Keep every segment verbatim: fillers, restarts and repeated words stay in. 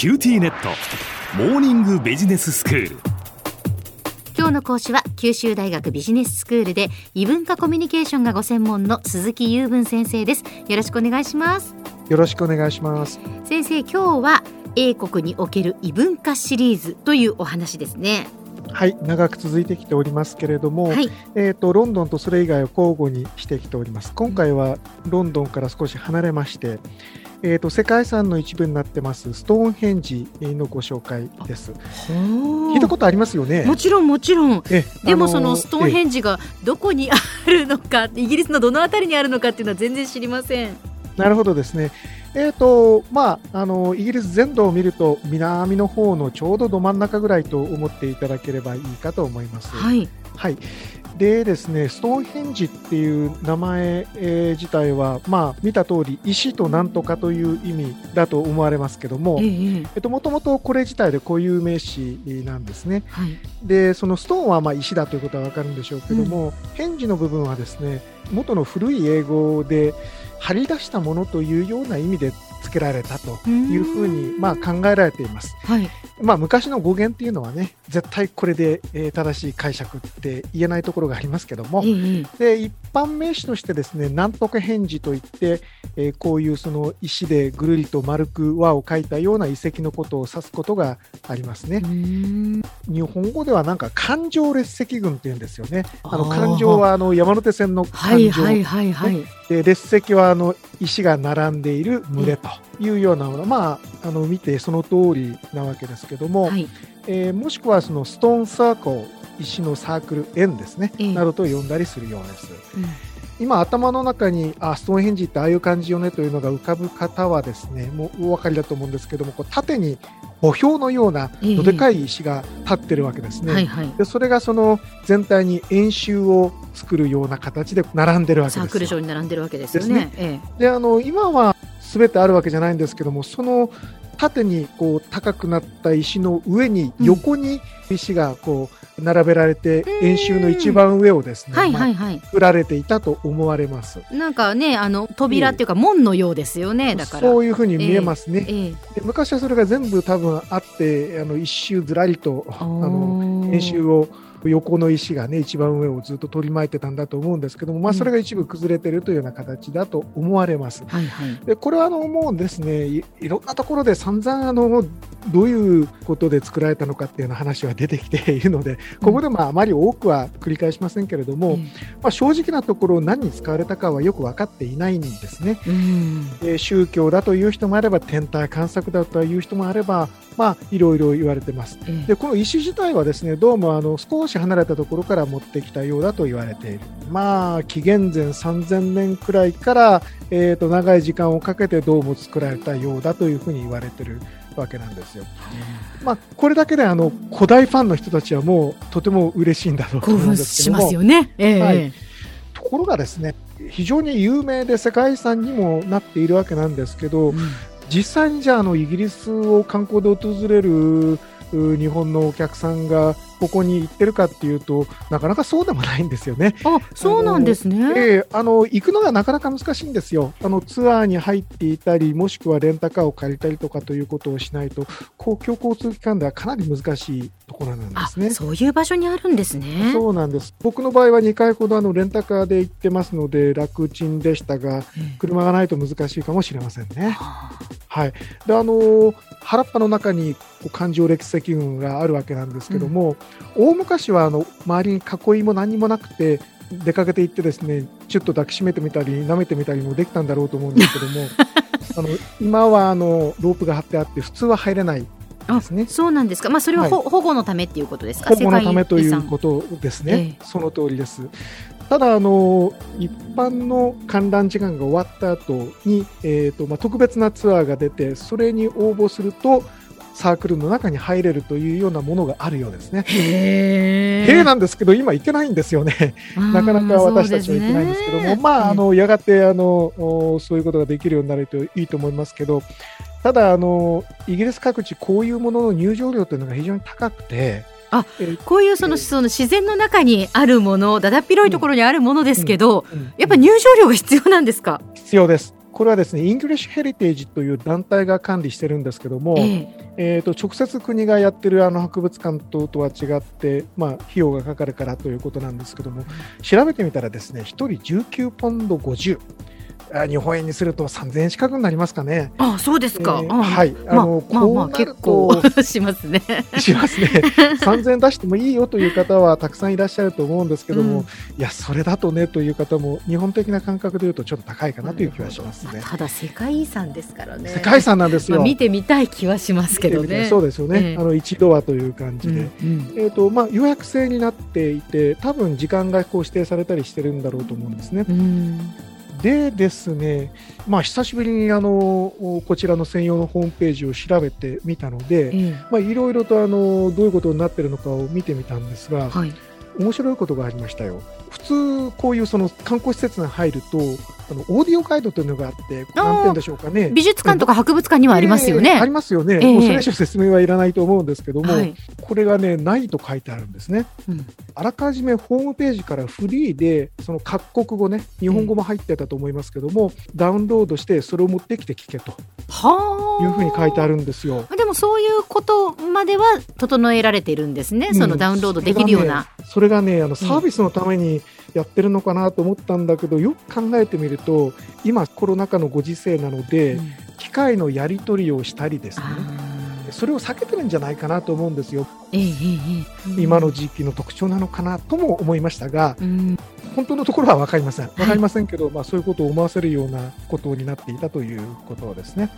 キューティーネットモーニングビジネススクール。今日の講師は九州大学ビジネススクールで異文化コミュニケーションがご専門の鈴木雄文先生です。よろしくお願いします。よろしくお願いします。先生、今日は英国における異文化シリーズというお話ですね。はい、長く続いてきておりますけれども、はい、えー、とロンドンとそれ以外を交互にしてきております。今回はロンドンから少し離れまして、えー、と世界遺産の一部になってますストーンヘンジのご紹介です。聞いたことありますよね。もちろんもちろん。えでもそのストーンヘンジがどこにあるのか、イギリスのどのあたりにあるのかっていうのは全然知りません。なるほどですね。えーとまあ、あのイギリス全土を見ると南の方のちょうどど真ん中ぐらいと思っていただければいいかと思います。はい、はい、でですね、ストーンヘンジっていう名前、えー、自体は、まあ、見た通り石となんとかという意味だと思われますけども、もともとこれ自体で固有名詞なんですね。はい、でそのストーンはまあ石だということは分かるんでしょうけども、うん、ヘンジの部分はですね、元の古い英語で張り出したものというような意味で付けられたというふうにまあ考えられています。はい、まあ、昔の語源っていうのはね、絶対これで正しい解釈って言えないところがありますけども、いいいいで一般名詞としてですね、なんとか返事といって、えー、こういうその石でぐるりと丸く輪を描いたような遺跡のことを指すことがありますね。うーん、日本語ではなんか環状列石群っていうんですよね。あの環状はあの山手線の環状、はいはいはいはい、で列石はあの石が並んでいる群れというようなもの、まあ、あの見てその通りなわけですけども、はい、えー、もしくはそのストーンサークル、石のサークル、円ですね、えー、などと呼んだりするようです。うん、今頭の中にあストーンヘンジってああいう感じよねというのが浮かぶ方はですね、もうお分かりだと思うんですけども、こう縦に墓標のようなどでかい石が立ってるわけですね。えーはいはい、でそれがその全体に円周を作るような形で並んでるわけです。サークル状に並んでるわけですよね。ですね。えー、であの今は全てあるわけじゃないんですけども、その縦にこう高くなった石の上に横に石がこう並べられて、うん、円周の一番上をですね、はいはいはい、まあ、売られていたと思われます。なんかね、あの扉っていうか門のようですよね。だからそういうふうに見えますね。えーえー、で昔はそれが全部多分あって、あの一周ずらりとあの円周を横の石がね、一番上をずっと取り巻いてたんだと思うんですけども、まあ、それが一部崩れているというような形だと思われます。うん、はいはい、でこれはあのもうですね、い、いろんなところで散々あのどういうことで作られたのかっていうような話は出てきているので、ここでまああまり多くは繰り返しませんけれども、うん、まあ、正直なところ何に使われたかはよく分かっていないんですね。うん、えー、宗教だという人もあれば、天体観測だという人もあれば、まあ、いろいろ言われてます。うん、でこの石自体はですね、どうもあの少し離れたところから持ってきたようだと言われている。まあ紀元前さんぜんねんくらいから、えー、と長い時間をかけてどうも作られたようだというふうに言われているわけなんですよ。まあ、これだけであの古代ファンの人たちはもうとても嬉しいんだろうと思うんですけども、興奮しますよね。えーはい、ところがですね、非常に有名で世界遺産にもなっているわけなんですけど、うん、実際にじゃあ、 あのイギリスを観光で訪れる日本のお客さんがここに行ってるかっていうと、なかなかそうでもないんですよね。あ、そうなんですね。あの、えー、あの行くのがなかなか難しいんですよ。あのツアーに入っていたり、もしくはレンタカーを借りたりとかということをしないと、公共交通機関ではかなり難しいところなんですね。あ、そういう場所にあるんですね。そうなんです。僕の場合はにかいほどあのレンタカーで行ってますので楽ちんでしたが、車がないと難しいかもしれませんね。はい、であの原っぱの中に環状歴石群があるわけなんですけども、うん、大昔はあの周りに囲いも何もなくて、出かけていってですね、ちょっと抱きしめてみたり舐めてみたりもできたんだろうと思うんですけどもあの今はあのロープが張ってあって普通は入れないですね。そうなんですか。まあ、それは、はい、保護のためということですか。保護のためということですね。えー、その通りです。ただあの一般の観覧時間が終わった後に、えーとまあ、特別なツアーが出て、それに応募するとサークルの中に入れるというようなものがあるようですね。へー、へーなんですけど、今行けないんですよねなかなか私たちは行けないんですけども、ね、まあ、あのやがてあのそういうことができるようになるといいと思いますけど、ただあのイギリス各地こういうものの入場料というのが非常に高くて、あ、こういうその、その自然の中にあるもの、だだっ広いところにあるものですけど、うんうんうん、やっぱ入場料が必要なんですか。必要です。これはですね、イングリッシュヘリテージという団体が管理してるんですけども、えええー、と直接国がやってるあの博物館等とは違って、まあ、費用がかかるからということなんですけども、調べてみたらですね、ひとりじゅうきゅうポンドごじゅう、あ、日本円にするとさんぜんえん近くになりますかね。ああ、そうですか。えー、ああ、はい、まあ、あの、まあまあ、結構しますねしますねさんぜんえん出してもいいよという方はたくさんいらっしゃると思うんですけども、うん、いやそれだとねという方も日本的な感覚でいうとちょっと高いかなという気はしますね。まあ、ただ世界遺産ですからね。世界遺産なんですよ。まあ、見てみたい気はしますけどね。そうですよね、えー、あの一度はという感じで、うんうん、えーとまあ、予約制になっていて、多分時間がこう指定されたりしてるんだろうと思うんですね。うん、でですね、まあ、久しぶりにあのこちらの専用のホームページを調べてみたので、いろいろとあのどういうことになっているのかを見てみたんですが、はい、面白いことがありましたよ。普通こういうその観光施設に入るとあのオーディオガイドというのがあって、なんて言うんでしょうかね、美術館とか博物館にはありますよね、えー、ありますよね、えー、もうそれ以上説明はいらないと思うんですけども、はい、これがねないと書いてあるんですね。うん、あらかじめホームページからフリーでその各国語ね、日本語も入ってたと思いますけども、えー、ダウンロードしてそれを持ってきて聞けというふうに書いてあるんですよ。でもそういうことまでは整えられているんですね、うん、そのダウンロードできるような。それが ね, それがねあのサービスのために、うん、やってるのかなと思ったんだけど、よく考えてみると今コロナ禍のご時世なので、うん、機械のやり取りをしたりですね、それを避けてるんじゃないかなと思うんですよ。えーえーうん、今の時期の特徴なのかなとも思いましたが、うん、本当のところは分かりません分かりませんけど、はい、まあ、そういうことを思わせるようなことになっていたということですね。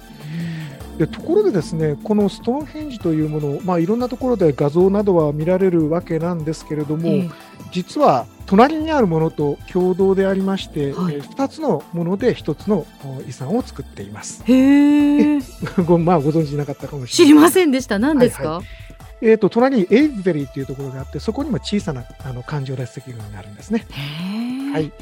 でところでですね、このストーンヘンジというもの、まあ、いろんなところで画像などは見られるわけなんですけれども、えー、実は隣にあるものと共同でありまして、はい、ふたつのものでひとつの遺産を作っています。へーご、まあ、ご存知なかったかもしれない。知りませんでした。何ですか？はいはい、えー、と隣にエイズベリーというところがあって、そこにも小さなあの環状列石群があるんですね。へ、はい、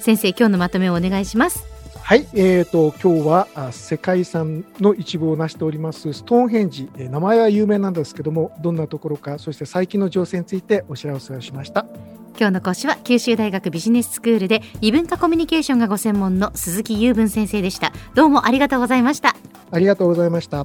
先生、今日のまとめをお願いします。はい、えー、と今日は世界遺産の一部を成しておりますストーンヘンジ、名前は有名なんですけども、どんなところか、そして最近の情勢についてお知らせをしました。今日の講師は九州大学ビジネススクールで異文化コミュニケーションがご専門の鈴木雄文先生でした。どうもありがとうございました。ありがとうございました。